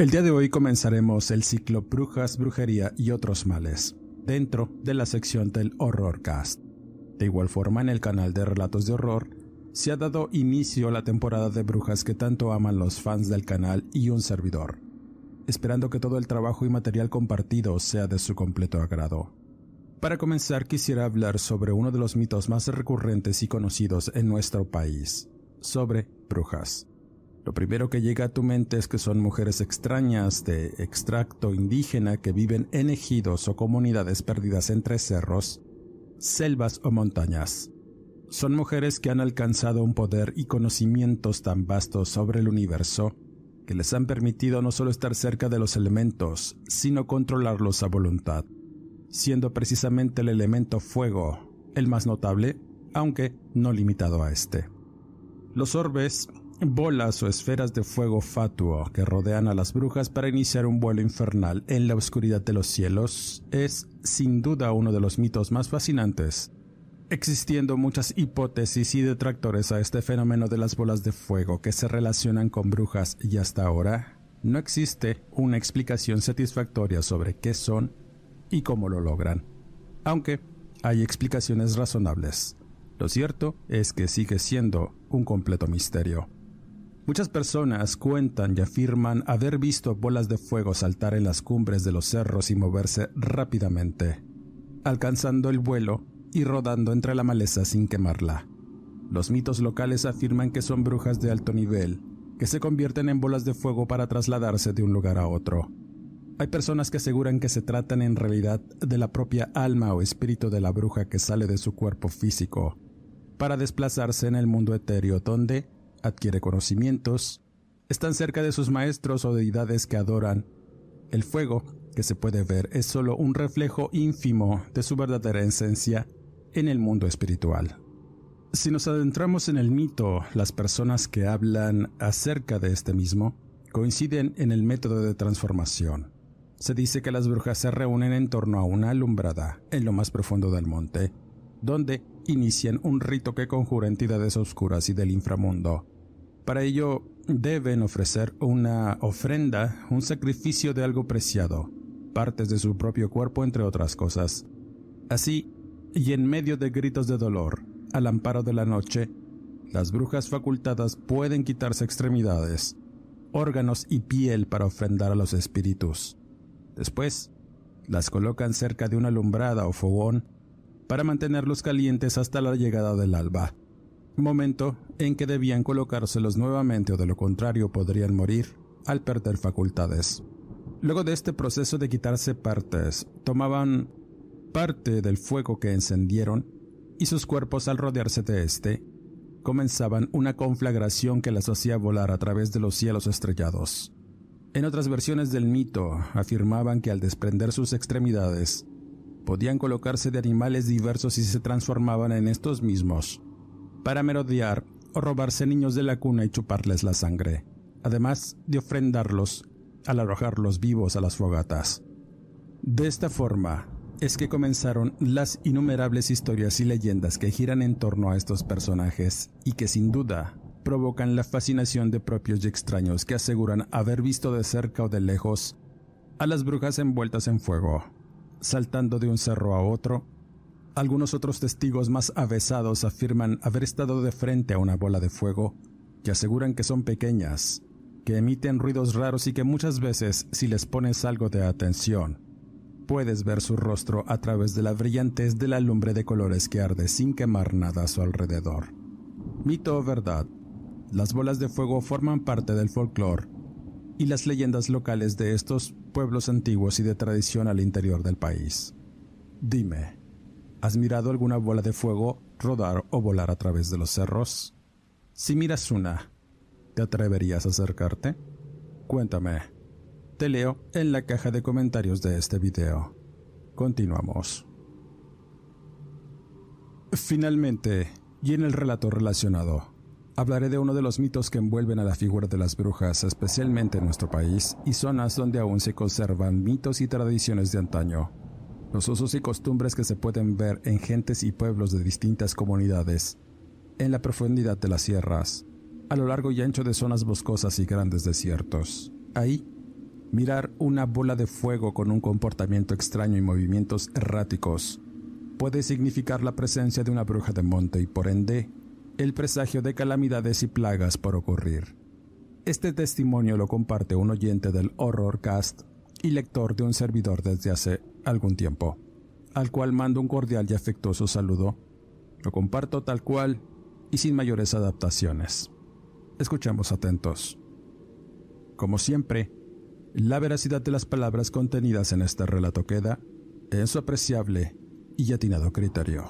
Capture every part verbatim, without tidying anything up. El día de hoy comenzaremos el ciclo Brujas, Brujería y Otros Males, dentro de la sección del Horrorcast. De igual forma, en el canal de Relatos de Horror, se ha dado inicio a la temporada de brujas que tanto aman los fans del canal y un servidor, esperando que todo el trabajo y material compartido sea de su completo agrado. Para comenzar, quisiera hablar sobre uno de los mitos más recurrentes y conocidos en nuestro país, sobre brujas. Lo primero que llega a tu mente es que son mujeres extrañas de extracto indígena que viven en ejidos o comunidades perdidas entre cerros, selvas o montañas. Son mujeres que han alcanzado un poder y conocimientos tan vastos sobre el universo que les han permitido no solo estar cerca de los elementos, sino controlarlos a voluntad, siendo precisamente el elemento fuego el más notable, aunque no limitado a este. Los orbes, bolas o esferas de fuego fatuo que rodean a las brujas para iniciar un vuelo infernal en la oscuridad de los cielos es sin duda uno de los mitos más fascinantes, existiendo muchas hipótesis y detractores a este fenómeno de las bolas de fuego que se relacionan con brujas, y hasta ahora no existe una explicación satisfactoria sobre qué son y cómo lo logran, aunque hay explicaciones razonables. Lo cierto es que sigue siendo un completo misterio. Muchas personas cuentan y afirman haber visto bolas de fuego saltar en las cumbres de los cerros y moverse rápidamente, alcanzando el vuelo y rodando entre la maleza sin quemarla. Los mitos locales afirman que son brujas de alto nivel, que se convierten en bolas de fuego para trasladarse de un lugar a otro. Hay personas que aseguran que se tratan en realidad de la propia alma o espíritu de la bruja que sale de su cuerpo físico, para desplazarse en el mundo etéreo donde adquiere conocimientos, están cerca de sus maestros o deidades que adoran. El fuego que se puede ver es solo un reflejo ínfimo de su verdadera esencia en el mundo espiritual. Si nos adentramos en el mito, las personas que hablan acerca de este mismo coinciden en el método de transformación. Se dice que las brujas se reúnen en torno a una alumbrada en lo más profundo del monte, donde inician un rito que conjura entidades oscuras y del inframundo. Para ello, deben ofrecer una ofrenda, un sacrificio de algo preciado, partes de su propio cuerpo, entre otras cosas. Así, y en medio de gritos de dolor, al amparo de la noche, las brujas facultadas pueden quitarse extremidades, órganos y piel para ofrendar a los espíritus. Después, las colocan cerca de una alumbrada o fogón para mantenerlos calientes hasta la llegada del alba, momento en que debían colocárselos nuevamente o de lo contrario podrían morir al perder facultades. Luego de este proceso de quitarse partes, tomaban parte del fuego que encendieron y sus cuerpos, al rodearse de este, comenzaban una conflagración que las hacía volar a través de los cielos estrellados. En otras versiones del mito afirmaban que al desprender sus extremidades, podían colocarse de animales diversos y se transformaban en estos mismos, para merodear o robarse niños de la cuna y chuparles la sangre, además de ofrendarlos al arrojarlos vivos a las fogatas. De esta forma es que comenzaron las innumerables historias y leyendas que giran en torno a estos personajes y que sin duda provocan la fascinación de propios y extraños que aseguran haber visto de cerca o de lejos a las brujas envueltas en fuego, saltando de un cerro a otro. Algunos otros testigos más avesados afirman haber estado de frente a una bola de fuego y aseguran que son pequeñas, que emiten ruidos raros y que muchas veces, si les pones algo de atención, puedes ver su rostro a través de la brillantez de la lumbre de colores que arde sin quemar nada a su alrededor. Mito o verdad, las bolas de fuego forman parte del folclore y las leyendas locales de estos pueblos antiguos y de tradición al interior del país. Dime, ¿has mirado alguna bola de fuego rodar o volar a través de los cerros? Si miras una, ¿te atreverías a acercarte? Cuéntame. Te leo en la caja de comentarios de este video. Continuamos. Finalmente, y en el relato relacionado, hablaré de uno de los mitos que envuelven a la figura de las brujas, especialmente en nuestro país y zonas donde aún se conservan mitos y tradiciones de antaño, los usos y costumbres que se pueden ver en gentes y pueblos de distintas comunidades, en la profundidad de las sierras, a lo largo y ancho de zonas boscosas y grandes desiertos. Ahí, mirar una bola de fuego con un comportamiento extraño y movimientos erráticos puede significar la presencia de una bruja de monte y, por ende, el presagio de calamidades y plagas por ocurrir. Este testimonio lo comparte un oyente del Horrorcast y lector de un servidor desde hace algún tiempo, al cual mando un cordial y afectuoso saludo. Lo comparto tal cual y sin mayores adaptaciones. Escuchemos atentos. Como siempre, la veracidad de las palabras contenidas en este relato queda en su apreciable y atinado criterio.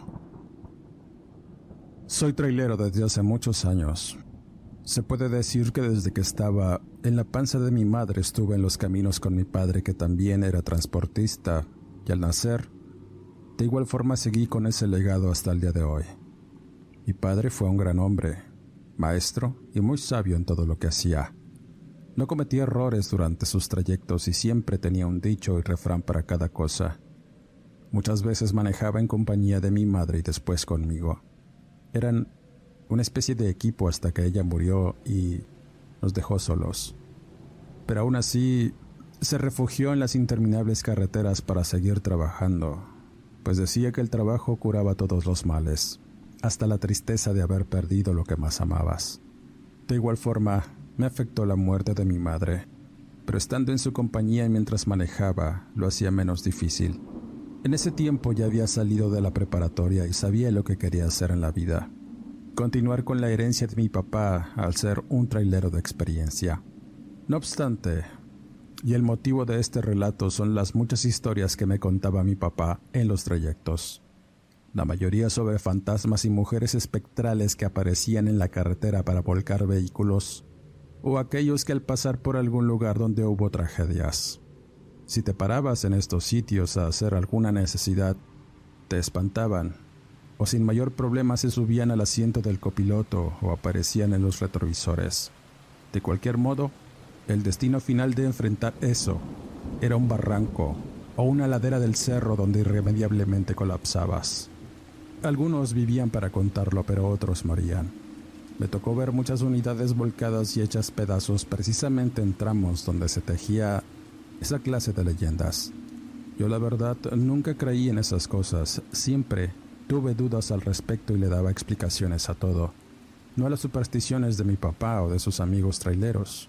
Soy trailero desde hace muchos años. Se puede decir que desde que estaba en la panza de mi madre estuve en los caminos con mi padre, que también era transportista, y al nacer, de igual forma seguí con ese legado hasta el día de hoy. Mi padre fue un gran hombre, maestro y muy sabio en todo lo que hacía. No cometía errores durante sus trayectos y siempre tenía un dicho y refrán para cada cosa. Muchas veces manejaba en compañía de mi madre y después conmigo. Eran una especie de equipo hasta que ella murió y nos dejó solos. Pero aún así, se refugió en las interminables carreteras para seguir trabajando, pues decía que el trabajo curaba todos los males, hasta la tristeza de haber perdido lo que más amabas. De igual forma, me afectó la muerte de mi madre, pero estando en su compañía y mientras manejaba, lo hacía menos difícil. En ese tiempo ya había salido de la preparatoria y sabía lo que quería hacer en la vida. Continuar con la herencia de mi papá al ser un trailero de experiencia. No obstante, y el motivo de este relato son las muchas historias que me contaba mi papá en los trayectos. La mayoría sobre fantasmas y mujeres espectrales que aparecían en la carretera para volcar vehículos o aquellos que al pasar por algún lugar donde hubo tragedias. Si te parabas en estos sitios a hacer alguna necesidad, te espantaban, o sin mayor problema se subían al asiento del copiloto o aparecían en los retrovisores. De cualquier modo, el destino final de enfrentar eso era un barranco o una ladera del cerro donde irremediablemente colapsabas. Algunos vivían para contarlo, pero otros morían. Me tocó ver muchas unidades volcadas y hechas pedazos precisamente en tramos donde se tejía esa clase de leyendas. Yo la verdad nunca creí en esas cosas, siempre tuve dudas al respecto y le daba explicaciones a todo, no a las supersticiones de mi papá o de sus amigos traileros.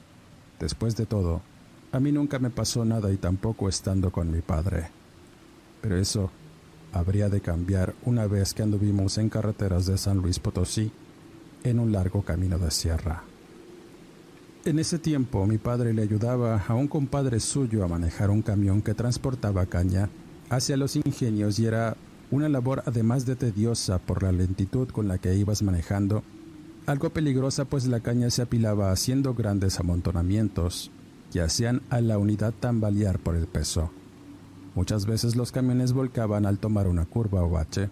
Después de todo, a mí nunca me pasó nada y tampoco estando con mi padre. Pero eso habría de cambiar una vez que anduvimos en carreteras de San Luis Potosí, en un largo camino de sierra. En ese tiempo, mi padre le ayudaba a un compadre suyo a manejar un camión que transportaba caña hacia los ingenios y era una labor además de tediosa por la lentitud con la que ibas manejando, algo peligrosa pues la caña se apilaba haciendo grandes amontonamientos que hacían a la unidad tambalear por el peso. Muchas veces los camiones volcaban al tomar una curva o bache,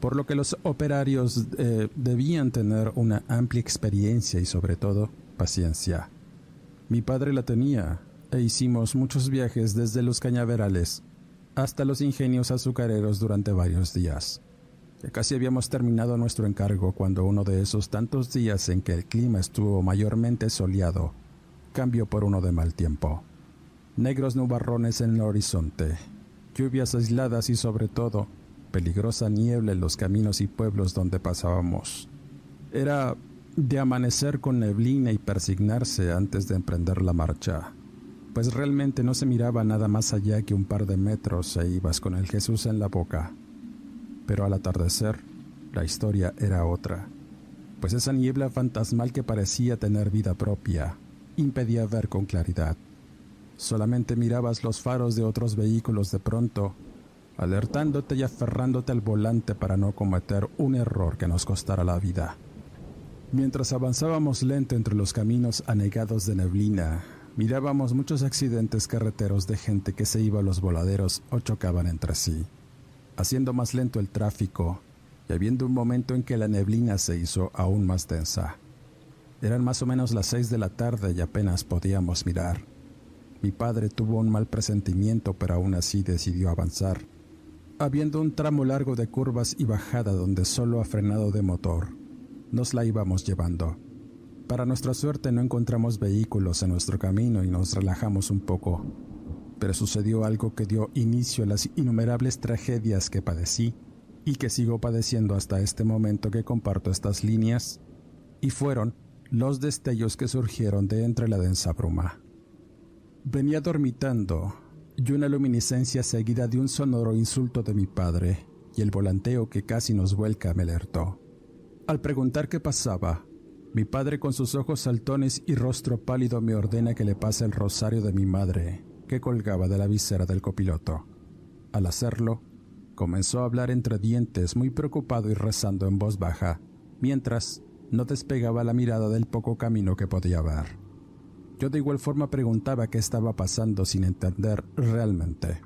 por lo que los operarios eh, debían tener una amplia experiencia y sobre todo paciencia. Mi padre la tenía e hicimos muchos viajes desde los cañaverales hasta los ingenios azucareros durante varios días. Ya casi habíamos terminado nuestro encargo cuando uno de esos tantos días en que el clima estuvo mayormente soleado cambió por uno de mal tiempo. Negros nubarrones en el horizonte, lluvias aisladas y sobre todo peligrosa niebla en los caminos y pueblos donde pasábamos. Era de amanecer con neblina y persignarse antes de emprender la marcha, pues realmente no se miraba nada más allá que un par de metros e ibas con el Jesús en la boca. Pero al atardecer, la historia era otra. pues esa niebla fantasmal que parecía tener vida propia impedía ver con claridad. Solamente mirabas los faros de otros vehículos de pronto, alertándote y aferrándote al volante para no cometer un error que nos costara la vida. Mientras avanzábamos lento entre los caminos anegados de neblina, mirábamos muchos accidentes carreteros de gente que se iba a los voladeros o chocaban entre sí, haciendo más lento el tráfico y habiendo un momento en que la neblina se hizo aún más densa. Eran más o menos las seis de la tarde y apenas podíamos mirar. Mi padre tuvo un mal presentimiento, pero aún así decidió avanzar, habiendo un tramo largo de curvas y bajada donde solo a frenado de motor nos la íbamos llevando. Para nuestra suerte no encontramos vehículos en nuestro camino y nos relajamos un poco, pero sucedió algo que dio inicio a las innumerables tragedias que padecí y que sigo padeciendo hasta este momento que comparto estas líneas, y fueron los destellos que surgieron de entre la densa bruma. Venía dormitando, y una luminiscencia seguida de un sonoro insulto de mi padre y el volanteo que casi nos vuelca me alertó. Al preguntar qué pasaba, mi padre con sus ojos saltones y rostro pálido me ordena que le pase el rosario de mi madre, que colgaba de la visera del copiloto. Al hacerlo, comenzó a hablar entre dientes, muy preocupado y rezando en voz baja, mientras no despegaba la mirada del poco camino que podía ver. Yo de igual forma preguntaba qué estaba pasando sin entender realmente.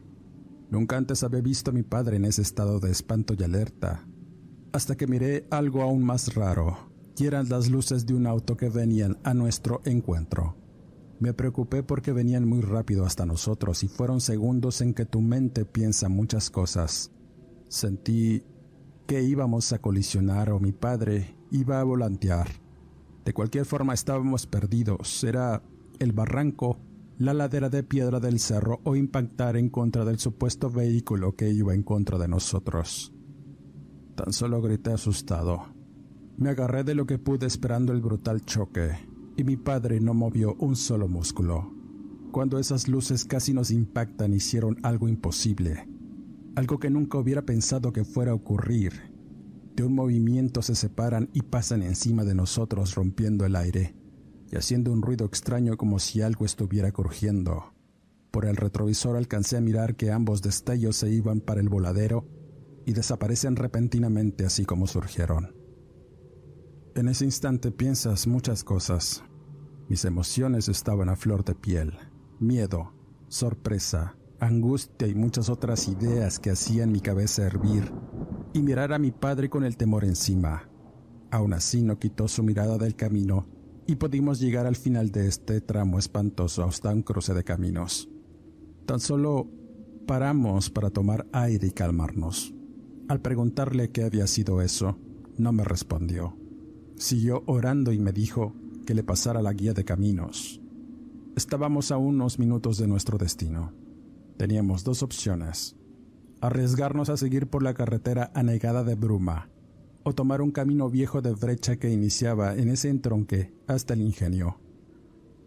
Nunca antes había visto a mi padre en ese estado de espanto y alerta, hasta que miré algo aún más raro, y eran las luces de un auto que venían a nuestro encuentro. Me preocupé porque venían muy rápido hasta nosotros y fueron segundos en que tu mente piensa muchas cosas. Sentí que íbamos a colisionar o mi padre iba a volantear. De cualquier forma estábamos perdidos, era el barranco, la ladera de piedra del cerro o impactar en contra del supuesto vehículo que iba en contra de nosotros. Tan solo grité asustado. Me agarré de lo que pude esperando el brutal choque, y mi padre no movió un solo músculo. Cuando esas luces casi nos impactan, hicieron algo imposible, algo que nunca hubiera pensado que fuera a ocurrir. De un movimiento se separan y pasan encima de nosotros rompiendo el aire y haciendo un ruido extraño como si algo estuviera crujiendo. Por el retrovisor alcancé a mirar que ambos destellos se iban para el voladero y desaparecen repentinamente así como surgieron. En ese instante piensas muchas cosas. Mis emociones estaban a flor de piel, miedo, sorpresa, angustia y muchas otras ideas que hacían mi cabeza hervir y mirar a mi padre con el temor encima. Aún así no quitó su mirada del camino y pudimos llegar al final de este tramo espantoso hasta un cruce de caminos. Tan solo paramos para tomar aire y calmarnos. Al preguntarle qué había sido eso, no me respondió. Siguió orando y me dijo que le pasara la guía de caminos. Estábamos a unos minutos de nuestro destino. Teníamos dos opciones: arriesgarnos a seguir por la carretera anegada de bruma, o tomar un camino viejo de brecha que iniciaba en ese entronque hasta el ingenio.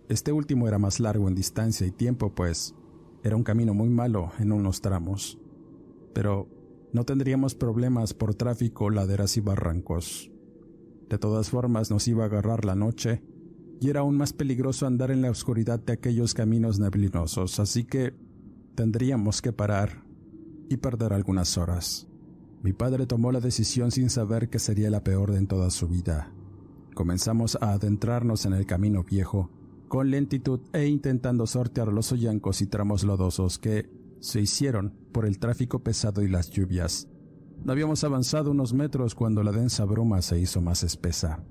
Este último era más largo en distancia y tiempo, pues era un camino muy malo en unos tramos, pero no tendríamos problemas por tráfico, laderas y barrancos. De todas formas nos iba a agarrar la noche, y era aún más peligroso andar en la oscuridad de aquellos caminos neblinosos, así que tendríamos que parar y perder algunas horas. Mi padre tomó la decisión sin saber que sería la peor de en toda su vida. Comenzamos a adentrarnos en el camino viejo, con lentitud e intentando sortear los hoyancos y tramos lodosos que se hicieron por el tráfico pesado y las lluvias. No habíamos avanzado unos metros cuando la densa bruma se hizo más espesa.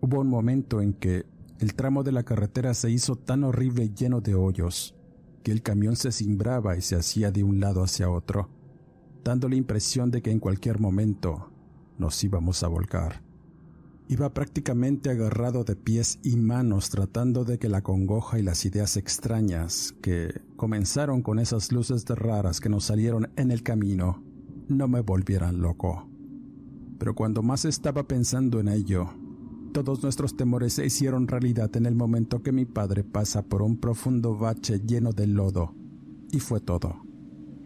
Hubo un momento en que el tramo de la carretera se hizo tan horrible y lleno de hoyos, que el camión se cimbraba y se hacía de un lado hacia otro, dando la impresión de que en cualquier momento nos íbamos a volcar. Iba prácticamente agarrado de pies y manos, tratando de que la congoja y las ideas extrañas que comenzaron con esas luces de raras que nos salieron en el camino no me volvieran loco. Pero cuando más estaba pensando en ello, todos nuestros temores se hicieron realidad en el momento que mi padre pasa por un profundo bache lleno de lodo, y fue todo.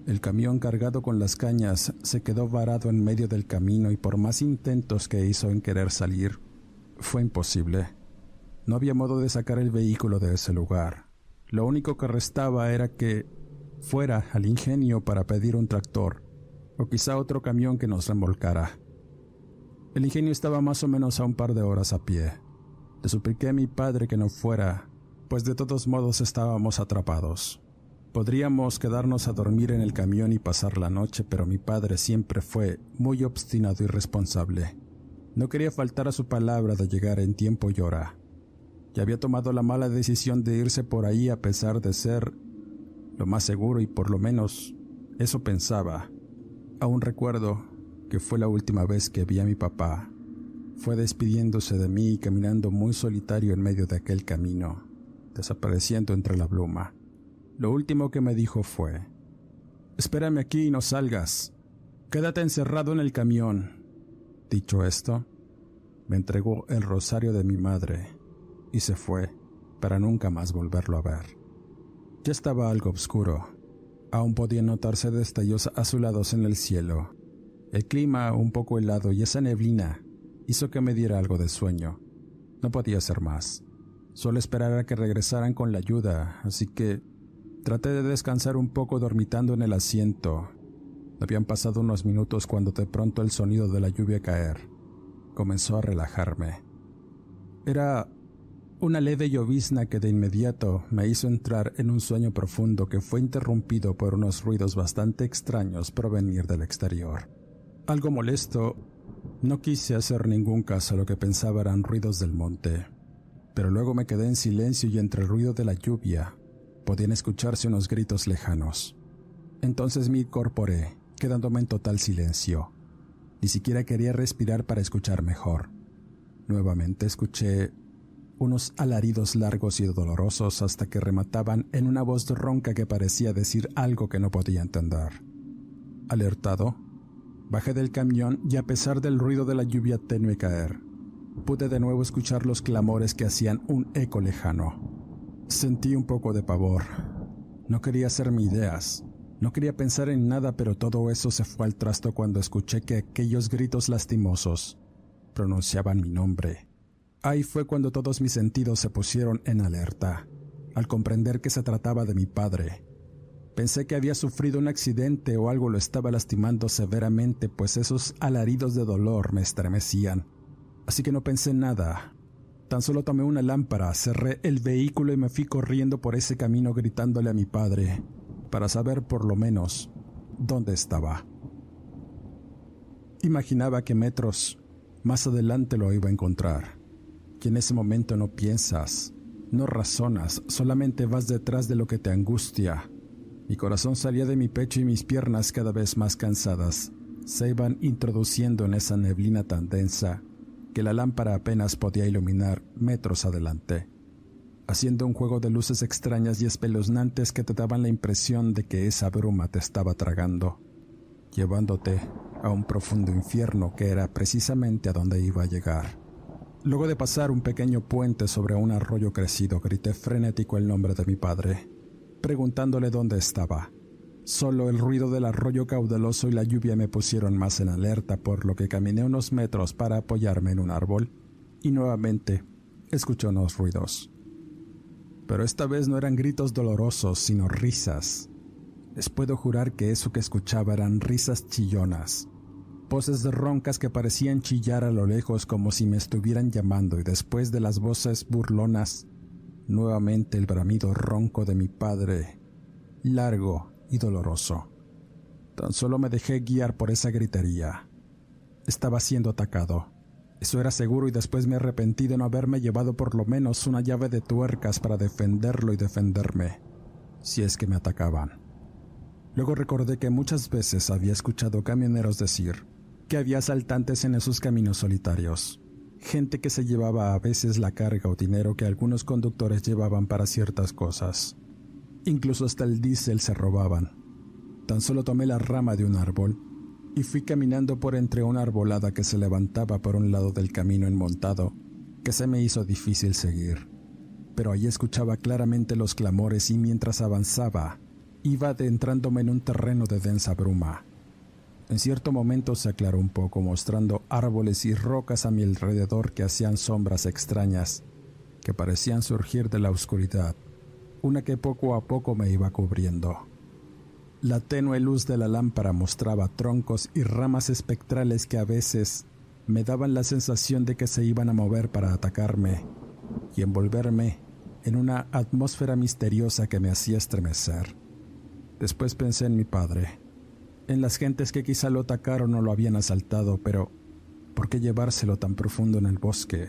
El camión cargado con las cañas se quedó varado en medio del camino y por más intentos que hizo en querer salir, Fue imposible. No había modo de sacar el vehículo de ese lugar. Lo único que restaba era que fuera al ingenio para pedir un tractor, o quizá otro camión que nos remolcara. El ingenio estaba más o menos a un par de horas a pie. Le supliqué a mi padre que no fuera, pues de todos modos estábamos atrapados. Podríamos quedarnos a dormir en el camión y pasar la noche, pero mi padre siempre fue muy obstinado y responsable. No quería faltar a su palabra de llegar en tiempo y hora. Ya había tomado la mala decisión de irse por ahí a pesar de ser lo más seguro, y por lo menos eso pensaba. Aún recuerdo que fue la última vez que vi a mi papá. Fue despidiéndose de mí y caminando muy solitario en medio de aquel camino, desapareciendo entre la bruma. Lo último que me dijo fue: «Espérame aquí y no salgas. Quédate encerrado en el camión». Dicho esto, me entregó el rosario de mi madre y se fue, para nunca más volverlo a ver. Ya estaba algo oscuro. Aún podían notarse destellos azulados en el cielo. El clima un poco helado y esa neblina hizo que me diera algo de sueño. No podía hacer más. Solo esperar a que regresaran con la ayuda, así que traté de descansar un poco dormitando en el asiento. Habían pasado unos minutos cuando de pronto el sonido de la lluvia caer comenzó a relajarme. Era una leve llovizna que de inmediato me hizo entrar en un sueño profundo que fue interrumpido por unos ruidos bastante extraños provenir del exterior. Algo molesto, no quise hacer ningún caso a lo que pensaba eran ruidos del monte, pero luego me quedé en silencio y entre el ruido de la lluvia podían escucharse unos gritos lejanos. Entonces me incorporé, quedándome en total silencio. Ni siquiera quería respirar para escuchar mejor. Nuevamente escuché unos alaridos largos y dolorosos hasta que remataban en una voz ronca que parecía decir algo que no podía entender. Alertado, bajé del camión y a pesar del ruido de la lluvia tenue caer, pude de nuevo escuchar los clamores que hacían un eco lejano. Sentí un poco de pavor. No quería hacerme ideas, no quería pensar en nada, pero todo eso se fue al trasto cuando escuché que aquellos gritos lastimosos pronunciaban mi nombre. Ahí fue cuando todos mis sentidos se pusieron en alerta, al comprender que se trataba de mi padre. Pensé que había sufrido un accidente o algo lo estaba lastimando severamente, pues esos alaridos de dolor me estremecían. Así que no pensé nada. Tan solo tomé una lámpara, cerré el vehículo y me fui corriendo por ese camino gritándole a mi padre para saber por lo menos dónde estaba. Imaginaba que metros más adelante lo iba a encontrar, que en ese momento no piensas, no razonas, solamente vas detrás de lo que te angustia. Mi corazón salía de mi pecho y mis piernas, cada vez más cansadas, se iban introduciendo en esa neblina tan densa que la lámpara apenas podía iluminar metros adelante, haciendo un juego de luces extrañas y espeluznantes que te daban la impresión de que esa bruma te estaba tragando, llevándote a un profundo infierno que era precisamente a donde iba a llegar. Luego de pasar un pequeño puente sobre un arroyo crecido, grité frenético el nombre de mi padre, preguntándole dónde estaba. Solo el ruido del arroyo caudaloso y la lluvia me pusieron más en alerta, por lo que caminé unos metros para apoyarme en un árbol y nuevamente escuché unos ruidos. Pero esta vez no eran gritos dolorosos, sino risas. Les puedo jurar que eso que escuchaba eran risas chillonas, voces roncas que parecían chillar a lo lejos como si me estuvieran llamando, y después de las voces burlonas, nuevamente el bramido ronco de mi padre, largo y doloroso. Tan solo me dejé guiar por esa gritería. Estaba siendo atacado. Eso era seguro, y después me arrepentí de no haberme llevado por lo menos una llave de tuercas para defenderlo y defenderme, si es que me atacaban. Luego recordé que muchas veces había escuchado camioneros decir que había asaltantes en esos caminos solitarios, gente que se llevaba a veces la carga o dinero que algunos conductores llevaban para ciertas cosas. Incluso hasta el diésel se robaban. Tan solo tomé la rama de un árbol y fui caminando por entre una arbolada que se levantaba por un lado del camino enmontado, que se me hizo difícil seguir. Pero ahí escuchaba claramente los clamores y mientras avanzaba, iba adentrándome en un terreno de densa bruma. En cierto momento se aclaró un poco, mostrando árboles y rocas a mi alrededor que hacían sombras extrañas, que parecían surgir de la oscuridad, una que poco a poco me iba cubriendo. La tenue luz de la lámpara mostraba troncos y ramas espectrales que a veces me daban la sensación de que se iban a mover para atacarme y envolverme en una atmósfera misteriosa que me hacía estremecer. Después pensé en mi padre, en las gentes que quizá lo atacaron o lo habían asaltado, pero ¿por qué llevárselo tan profundo en el bosque?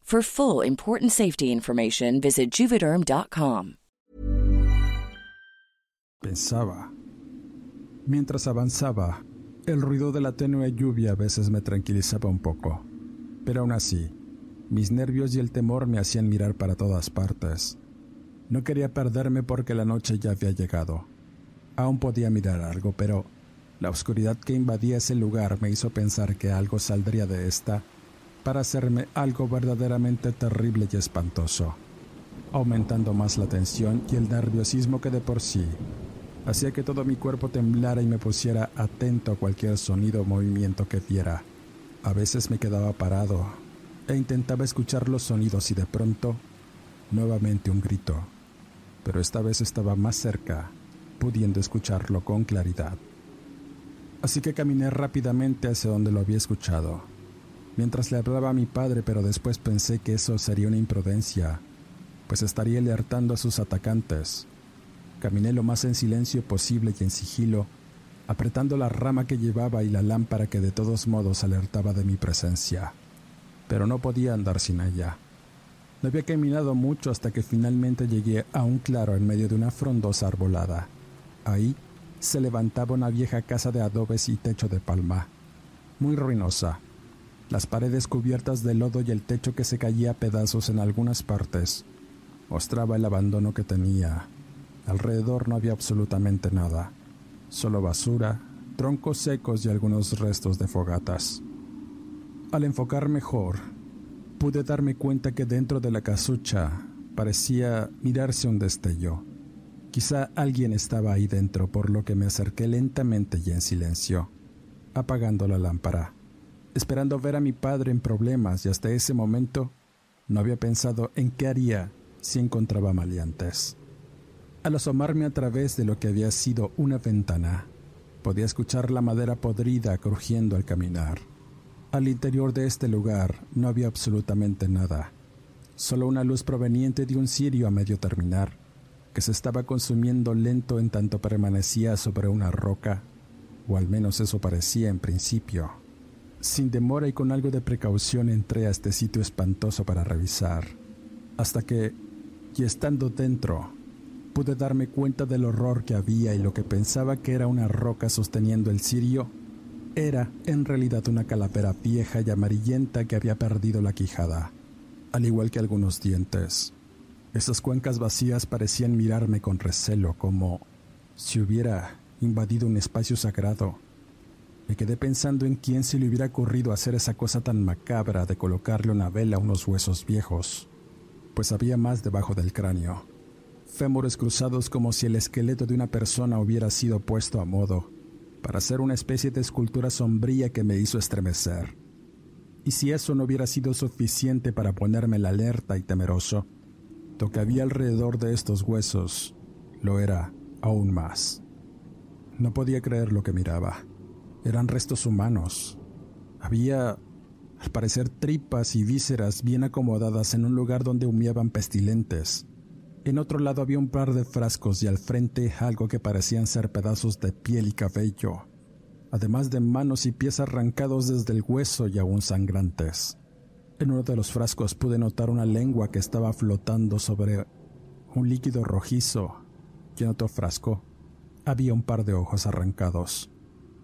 For full important safety information, visit juvederm dot com. Pensaba. Mientras avanzaba, el ruido de la tenue lluvia a veces me tranquilizaba un poco, pero aún así, mis nervios y el temor me hacían mirar para todas partes. No quería perderme porque la noche ya había llegado. Aún podía mirar algo, pero la oscuridad que invadía ese lugar me hizo pensar que algo saldría de esta para hacerme algo verdaderamente terrible y espantoso, aumentando más la tensión y el nerviosismo que de por sí hacía que todo mi cuerpo temblara y me pusiera atento a cualquier sonido o movimiento que diera. A veces me quedaba parado e intentaba escuchar los sonidos y de pronto, nuevamente un grito, pero esta vez estaba más cerca, pudiendo escucharlo con claridad. Así que caminé rápidamente hacia donde lo había escuchado, mientras le hablaba a mi padre, pero después pensé que eso sería una imprudencia, pues estaría alertando a sus atacantes. Caminé lo más en silencio posible y en sigilo, apretando la rama que llevaba y la lámpara que de todos modos alertaba de mi presencia, pero no podía andar sin ella. No había caminado mucho hasta que finalmente llegué a un claro en medio de una frondosa arbolada. Ahí se levantaba una vieja casa de adobes y techo de palma, muy ruinosa. Las paredes cubiertas de lodo y el techo que se caía a pedazos en algunas partes mostraba el abandono que tenía. Alrededor no había absolutamente nada, solo basura, troncos secos y algunos restos de fogatas. Al enfocar mejor, pude darme cuenta que dentro de la casucha parecía mirarse un destello. Quizá alguien estaba ahí dentro, por lo que me acerqué lentamente y en silencio, apagando la lámpara, esperando ver a mi padre en problemas, y hasta ese momento no había pensado en qué haría si encontraba maleantes. Al asomarme a través de lo que había sido una ventana, podía escuchar la madera podrida crujiendo al caminar. Al interior de este lugar no había absolutamente nada, solo una luz proveniente de un cirio a medio terminar, que se estaba consumiendo lento en tanto permanecía sobre una roca, o al menos eso parecía en principio. Sin demora y con algo de precaución entré a este sitio espantoso para revisar, hasta que, y estando dentro, pude darme cuenta del horror que había, y lo que pensaba que era una roca sosteniendo el cirio era en realidad una calavera vieja y amarillenta que había perdido la quijada, al igual que algunos dientes. Esas cuencas vacías parecían mirarme con recelo, como si hubiera invadido un espacio sagrado. Me quedé pensando en quién se le hubiera ocurrido hacer esa cosa tan macabra de colocarle una vela a unos huesos viejos, pues había más debajo del cráneo. Fémures cruzados como si el esqueleto de una persona hubiera sido puesto a modo, para hacer una especie de escultura sombría que me hizo estremecer. Y si eso no hubiera sido suficiente para ponerme la alerta y temeroso, lo que había alrededor de estos huesos lo era aún más. No podía creer lo que miraba. Eran restos humanos. Había, al parecer, tripas y vísceras bien acomodadas en un lugar donde humeaban pestilentes. En otro lado había un par de frascos y al frente algo que parecían ser pedazos de piel y cabello, además de manos y pies arrancados desde el hueso y aún sangrantes. En uno de los frascos pude notar una lengua que estaba flotando sobre un líquido rojizo, y en otro frasco había un par de ojos arrancados.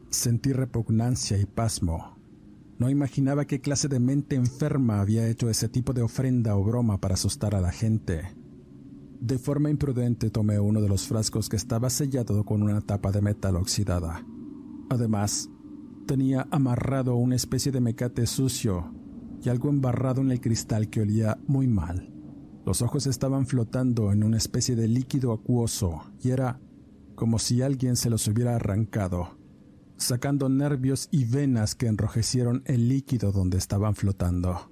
Sentí repugnancia y pasmo. No imaginaba qué clase de mente enferma había hecho ese tipo de ofrenda o broma para asustar a la gente. De forma imprudente tomé uno de los frascos que estaba sellado con una tapa de metal oxidada. Además, tenía amarrado una especie de mecate sucio y algo embarrado en el cristal que olía muy mal. Los ojos estaban flotando en una especie de líquido acuoso y era como si alguien se los hubiera arrancado, sacando nervios y venas que enrojecieron el líquido donde estaban flotando.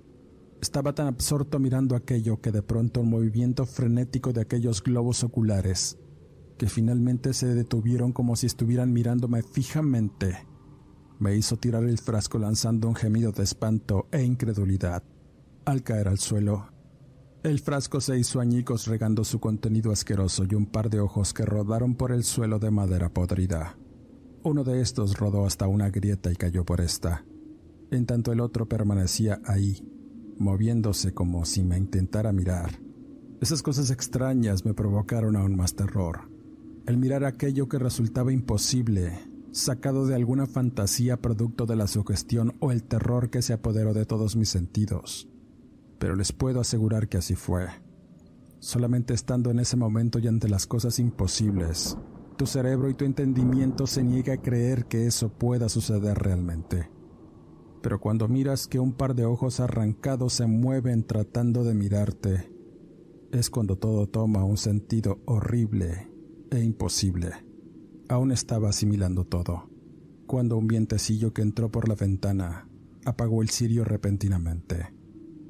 Estaba tan absorto mirando aquello que de pronto un movimiento frenético de aquellos globos oculares, que finalmente se detuvieron como si estuvieran mirándome fijamente, me hizo tirar el frasco lanzando un gemido de espanto e incredulidad. Al caer al suelo, el frasco se hizo añicos regando su contenido asqueroso y un par de ojos que rodaron por el suelo de madera podrida. Uno de estos rodó hasta una grieta y cayó por esta, en tanto el otro permanecía ahí, moviéndose como si me intentara mirar. Esas cosas extrañas me provocaron aún más terror. El mirar aquello que resultaba imposible, sacado de alguna fantasía producto de la sugestión o el terror que se apoderó de todos mis sentidos. Pero les puedo asegurar que así fue. Solamente estando en ese momento y ante las cosas imposibles, tu cerebro y tu entendimiento se niega a creer que eso pueda suceder realmente. Pero cuando miras que un par de ojos arrancados se mueven tratando de mirarte, es cuando todo toma un sentido horrible e imposible. Aún estaba asimilando todo, cuando un vientecillo que entró por la ventana apagó el cirio repentinamente.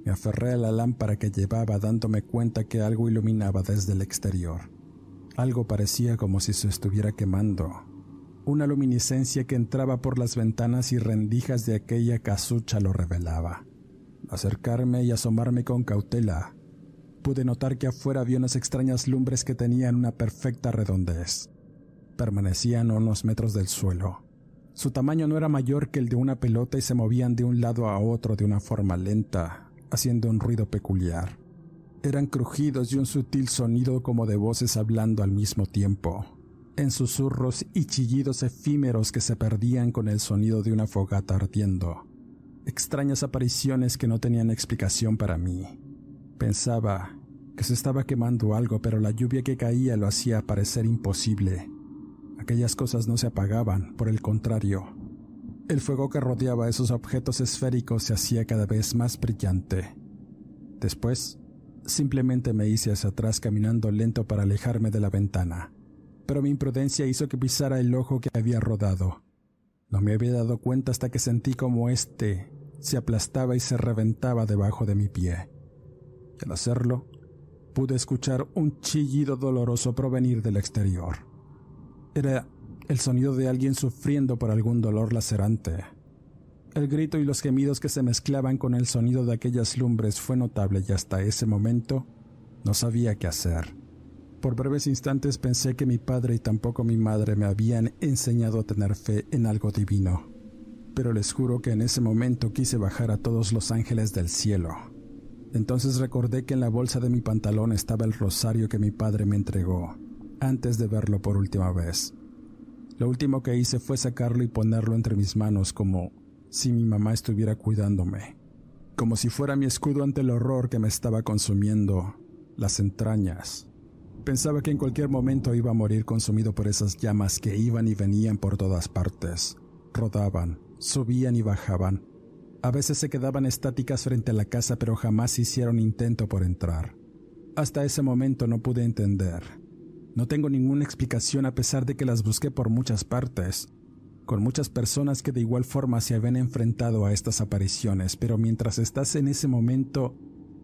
Me aferré a la lámpara que llevaba dándome cuenta que algo iluminaba desde el exterior. Algo parecía como si se estuviera quemando. Una luminiscencia que entraba por las ventanas y rendijas de aquella casucha lo revelaba. Acercarme y asomarme con cautela, pude notar que afuera había unas extrañas lumbres que tenían una perfecta redondez. Permanecían a unos metros del suelo. Su tamaño no era mayor que el de una pelota y se movían de un lado a otro de una forma lenta, haciendo un ruido peculiar. Eran crujidos y un sutil sonido como de voces hablando al mismo tiempo, en susurros y chillidos efímeros que se perdían con el sonido de una fogata ardiendo. Extrañas apariciones que no tenían explicación para mí. Pensaba que se estaba quemando algo, pero la lluvia que caía lo hacía parecer imposible. Aquellas cosas no se apagaban, por el contrario. El fuego que rodeaba esos objetos esféricos se hacía cada vez más brillante. Después, simplemente me hice hacia atrás caminando lento para alejarme de la ventana. Pero mi imprudencia hizo que pisara el ojo que había rodado. No me había dado cuenta hasta que sentí como éste se aplastaba y se reventaba debajo de mi pie. Y al hacerlo, pude escuchar un chillido doloroso provenir del exterior. Era el sonido de alguien sufriendo por algún dolor lacerante. El grito y los gemidos que se mezclaban con el sonido de aquellas lumbres fue notable y hasta ese momento no sabía qué hacer. Por breves instantes pensé que mi padre y tampoco mi madre me habían enseñado a tener fe en algo divino, pero les juro que en ese momento quise bajar a todos los ángeles del cielo. Entonces recordé que en la bolsa de mi pantalón estaba el rosario que mi padre me entregó antes de verlo por última vez. Lo último que hice fue sacarlo y ponerlo entre mis manos como si mi mamá estuviera cuidándome, como si fuera mi escudo ante el horror que me estaba consumiendo las entrañas. Pensaba que en cualquier momento iba a morir consumido por esas llamas que iban y venían por todas partes, rodaban, subían y bajaban. A veces se quedaban estáticas frente a la casa, pero jamás hicieron intento por entrar. Hasta ese momento no pude entender. No tengo ninguna explicación a pesar de que las busqué por muchas partes, con muchas personas que de igual forma se habían enfrentado a estas apariciones, pero mientras estás en ese momento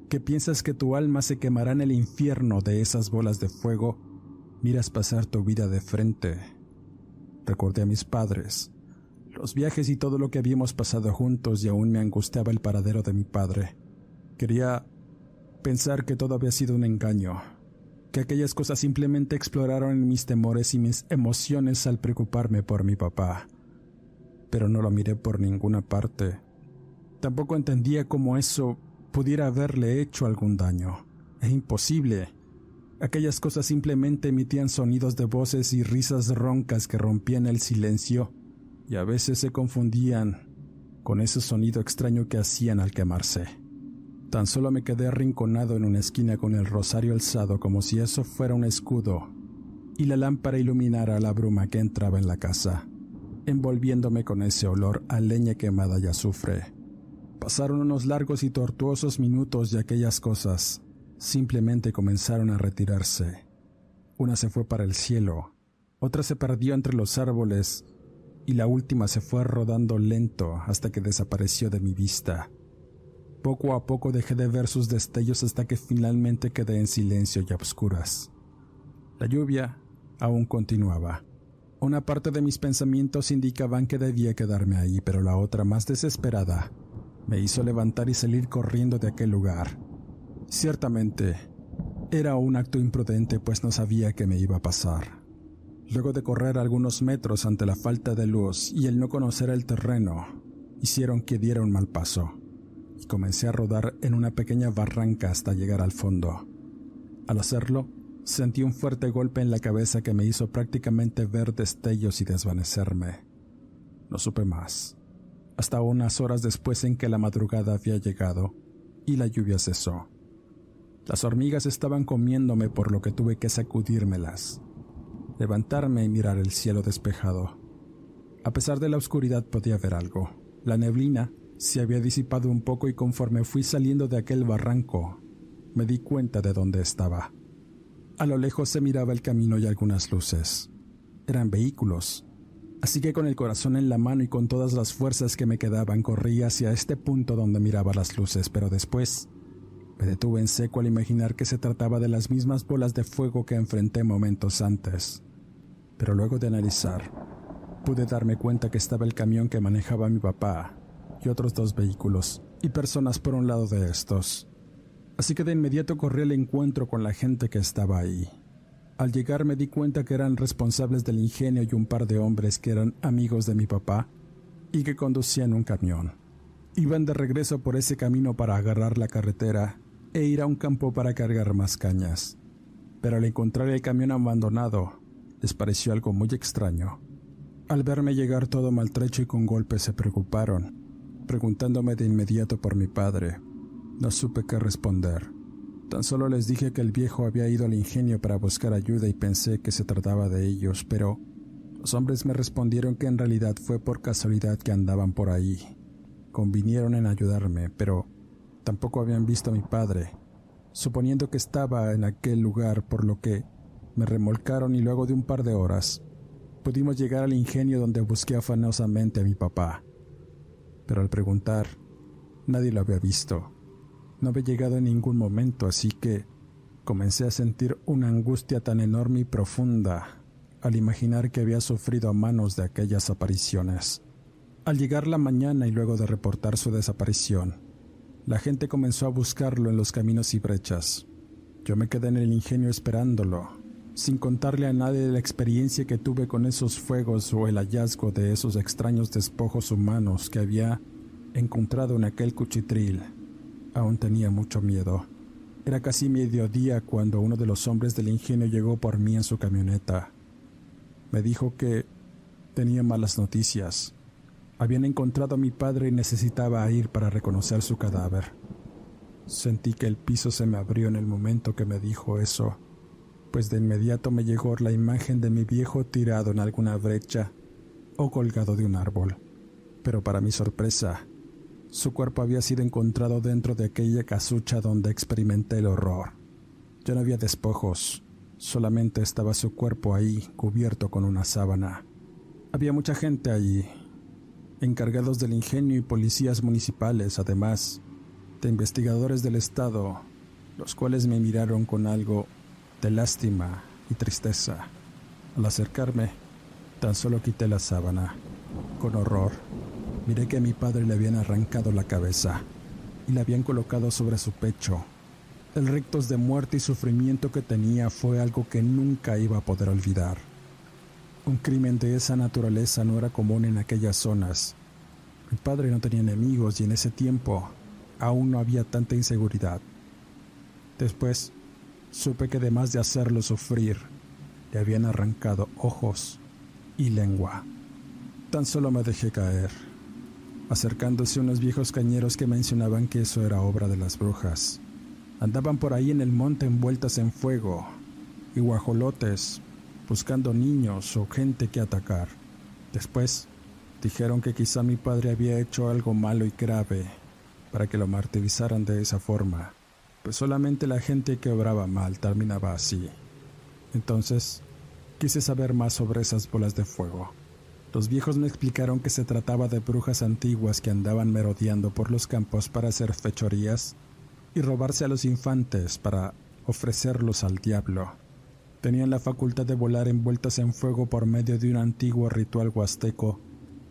que piensas que tu alma se quemará en el infierno de esas bolas de fuego, miras pasar tu vida de frente. Recordé a mis padres, los viajes y todo lo que habíamos pasado juntos, y aún me angustiaba el paradero de mi padre. Quería pensar que todo había sido un engaño, que aquellas cosas simplemente exploraron mis temores y mis emociones al preocuparme por mi papá, pero no lo miré por ninguna parte. Tampoco entendía cómo eso pudiera haberle hecho algún daño. Es imposible. Aquellas cosas simplemente emitían sonidos de voces y risas roncas que rompían el silencio, y a veces se confundían con ese sonido extraño que hacían al quemarse. Tan solo me quedé arrinconado en una esquina con el rosario alzado como si eso fuera un escudo, y la lámpara iluminara la bruma que entraba en la casa, envolviéndome con ese olor a leña quemada y azufre. Pasaron unos largos y tortuosos minutos y aquellas cosas simplemente comenzaron a retirarse. Una se fue para el cielo, otra se perdió entre los árboles, y la última se fue rodando lento hasta que desapareció de mi vista. Poco a poco dejé de ver sus destellos hasta que finalmente quedé en silencio y a oscuras. La lluvia aún continuaba. Una parte de mis pensamientos indicaban que debía quedarme ahí, pero la otra, más desesperada, me hizo levantar y salir corriendo de aquel lugar. Ciertamente, era un acto imprudente, pues no sabía qué me iba a pasar. Luego de correr algunos metros ante la falta de luz y el no conocer el terreno, hicieron que diera un mal paso, y comencé a rodar en una pequeña barranca hasta llegar al fondo. Al hacerlo, sentí un fuerte golpe en la cabeza que me hizo prácticamente ver destellos y desvanecerme. No supe más, hasta unas horas después en que la madrugada había llegado y la lluvia cesó. Las hormigas estaban comiéndome, por lo que tuve que sacudírmelas, levantarme y mirar el cielo despejado. A pesar de la oscuridad podía ver algo. La neblina se había disipado un poco y conforme fui saliendo de aquel barranco, me di cuenta de dónde estaba. A lo lejos se miraba el camino y algunas luces. Eran vehículos. Así que con el corazón en la mano y con todas las fuerzas que me quedaban, corrí hacia este punto donde miraba las luces, pero después me detuve en seco al imaginar que se trataba de las mismas bolas de fuego que enfrenté momentos antes. Pero luego de analizar, pude darme cuenta que estaba el camión que manejaba mi papá y otros dos vehículos y personas por un lado de estos. Así que de inmediato corrí al encuentro con la gente que estaba ahí. Al llegar me di cuenta que eran responsables del ingenio y un par de hombres que eran amigos de mi papá y que conducían un camión. Iban de regreso por ese camino para agarrar la carretera e ir a un campo para cargar más cañas. Pero al encontrar el camión abandonado, les pareció algo muy extraño. Al verme llegar todo maltrecho y con golpes se preocuparon, preguntándome de inmediato por mi padre. No supe qué responder. Tan solo les dije que el viejo había ido al ingenio para buscar ayuda y pensé que se trataba de ellos, pero los hombres me respondieron que en realidad fue por casualidad que andaban por ahí. Convinieron en ayudarme, pero tampoco habían visto a mi padre, suponiendo que estaba en aquel lugar, por lo que me remolcaron y luego de un par de horas pudimos llegar al ingenio donde busqué afanosamente a mi papá. Pero al preguntar, nadie lo había visto. No había llegado en ningún momento, así que comencé a sentir una angustia tan enorme y profunda al imaginar que había sufrido a manos de aquellas apariciones. Al llegar la mañana y luego de reportar su desaparición, la gente comenzó a buscarlo en los caminos y brechas. Yo me quedé en el ingenio esperándolo, sin contarle a nadie la experiencia que tuve con esos fuegos o el hallazgo de esos extraños despojos humanos que había encontrado en aquel cuchitril. Aún tenía mucho miedo. Era casi mediodía cuando uno de los hombres del ingenio llegó por mí en su camioneta. Me dijo que tenía malas noticias. Habían encontrado a mi padre y necesitaba ir para reconocer su cadáver. Sentí que el piso se me abrió en el momento que me dijo eso, pues de inmediato me llegó la imagen de mi viejo tirado en alguna brecha o colgado de un árbol, pero para mi sorpresa, su cuerpo había sido encontrado dentro de aquella casucha donde experimenté el horror. Ya no había despojos, solamente estaba su cuerpo ahí, cubierto con una sábana. Había mucha gente allí, encargados del ingenio y policías municipales, además de investigadores del estado, los cuales me miraron con algo de lástima y tristeza. Al acercarme, tan solo quité la sábana. Con horror, miré que a mi padre le habían arrancado la cabeza y la habían colocado sobre su pecho. El rictus de muerte y sufrimiento que tenía fue algo que nunca iba a poder olvidar. Un crimen de esa naturaleza no era común en aquellas zonas. Mi padre no tenía enemigos y en ese tiempo aún no había tanta inseguridad. Después, supe que además de hacerlo sufrir, le habían arrancado ojos y lengua. Tan solo me dejé caer, acercándose unos viejos cañeros que mencionaban que eso era obra de las brujas. Andaban por ahí en el monte envueltas en fuego y guajolotes, buscando niños o gente que atacar. Después, dijeron que quizá mi padre había hecho algo malo y grave para que lo martirizaran de esa forma, pues solamente la gente que obraba mal terminaba así. Entonces, quise saber más sobre esas bolas de fuego. Los viejos me explicaron que se trataba de brujas antiguas que andaban merodeando por los campos para hacer fechorías y robarse a los infantes para ofrecerlos al diablo. Tenían la facultad de volar envueltas en fuego por medio de un antiguo ritual huasteco,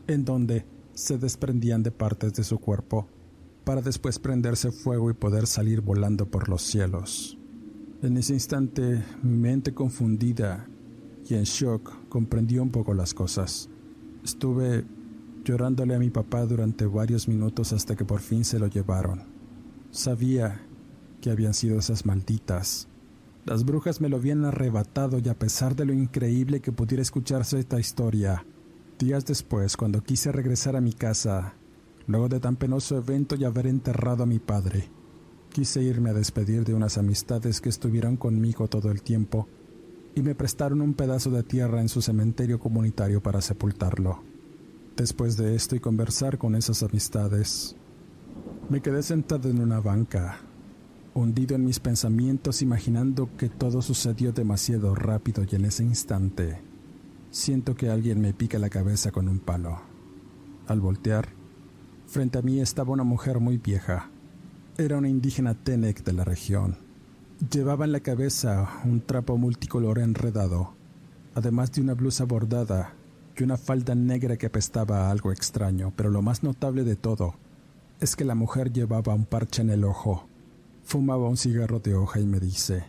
en donde se desprendían de partes de su cuerpo, para después prenderse fuego y poder salir volando por los cielos. En ese instante, mi mente confundida y en shock comprendió un poco las cosas. Estuve llorándole a mi papá durante varios minutos hasta que por fin se lo llevaron. Sabía que habían sido esas malditas. Las brujas me lo habían arrebatado y a pesar de lo increíble que pudiera escucharse esta historia, días después, cuando quise regresar a mi casa, luego de tan penoso evento y haber enterrado a mi padre, quise irme a despedir de unas amistades que estuvieron conmigo todo el tiempo y me prestaron un pedazo de tierra en su cementerio comunitario para sepultarlo. Después de esto y conversar con esas amistades, me quedé sentado en una banca, hundido en mis pensamientos, imaginando que todo sucedió demasiado rápido y en ese instante, siento que alguien me pica la cabeza con un palo. Al voltear, frente a mí estaba una mujer muy vieja. Era una indígena Tenec de la región. Llevaba en la cabeza un trapo multicolor enredado, además de una blusa bordada y una falda negra que apestaba a algo extraño, pero lo más notable de todo es que la mujer llevaba un parche en el ojo. Fumaba un cigarro de hoja y me dice: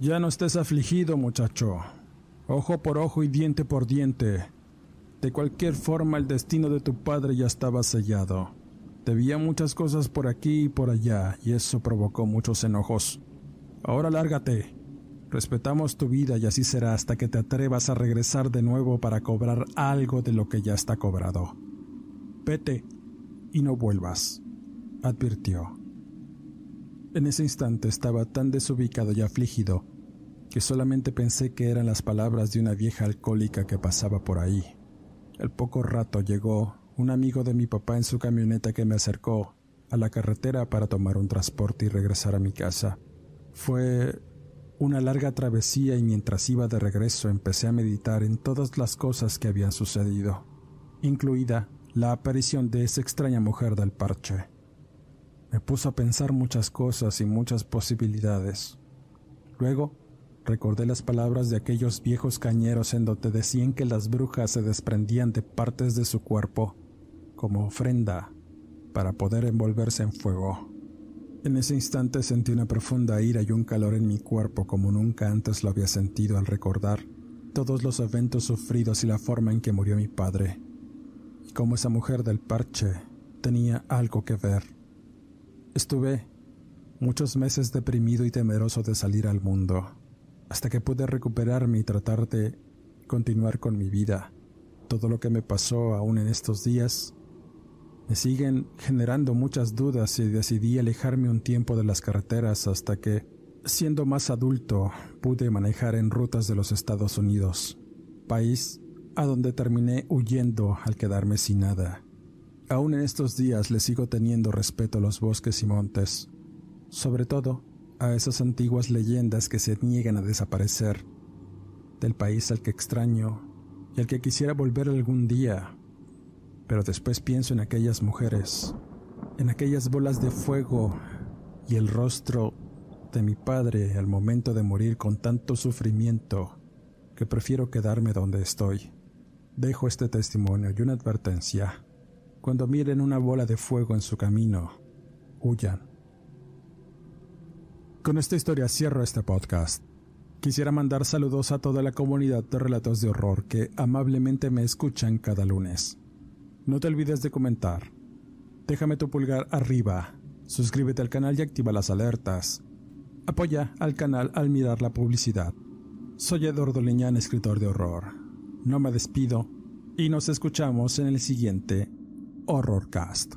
«Ya no estés afligido, muchacho. Ojo por ojo y diente por diente. De cualquier forma, el destino de tu padre ya estaba sellado. Debía muchas cosas por aquí y por allá, y eso provocó muchos enojos. Ahora lárgate. Respetamos tu vida y así será hasta que te atrevas a regresar de nuevo para cobrar algo de lo que ya está cobrado. Vete y no vuelvas», advirtió. En ese instante estaba tan desubicado y afligido que solamente pensé que eran las palabras de una vieja alcohólica que pasaba por ahí. Al poco rato llegó un amigo de mi papá en su camioneta que me acercó a la carretera para tomar un transporte y regresar a mi casa. Fue una larga travesía y mientras iba de regreso empecé a meditar en todas las cosas que habían sucedido, incluida la aparición de esa extraña mujer del parche. Me puso a pensar muchas cosas y muchas posibilidades. Luego, recordé las palabras de aquellos viejos cañeros en donde decían que las brujas se desprendían de partes de su cuerpo como ofrenda para poder envolverse en fuego. En ese instante sentí una profunda ira y un calor en mi cuerpo como nunca antes lo había sentido al recordar todos los eventos sufridos y la forma en que murió mi padre, y cómo esa mujer del parche tenía algo que ver. Estuve muchos meses deprimido y temeroso de salir al mundo, hasta que pude recuperarme y tratar de continuar con mi vida. Todo lo que me pasó aún en estos días me siguen generando muchas dudas y decidí alejarme un tiempo de las carreteras hasta que, siendo más adulto, pude manejar en rutas de los Estados Unidos, país a donde terminé huyendo al quedarme sin nada. Aún en estos días le sigo teniendo respeto a los bosques y montes, sobre todo a esas antiguas leyendas que se niegan a desaparecer, del país al que extraño y al que quisiera volver algún día. Pero después pienso en aquellas mujeres, en aquellas bolas de fuego y el rostro de mi padre al momento de morir con tanto sufrimiento, que prefiero quedarme donde estoy. Dejo este testimonio y una advertencia: cuando miren una bola de fuego en su camino, huyan. Con esta historia cierro este podcast. Quisiera mandar saludos a toda la comunidad de Relatos de Horror que amablemente me escuchan cada lunes. No te olvides de comentar, déjame tu pulgar arriba, suscríbete al canal y activa las alertas. Apoya al canal al mirar la publicidad. Soy Eduardo Leñán, escritor de horror. No me despido y nos escuchamos en el siguiente Horrorcast.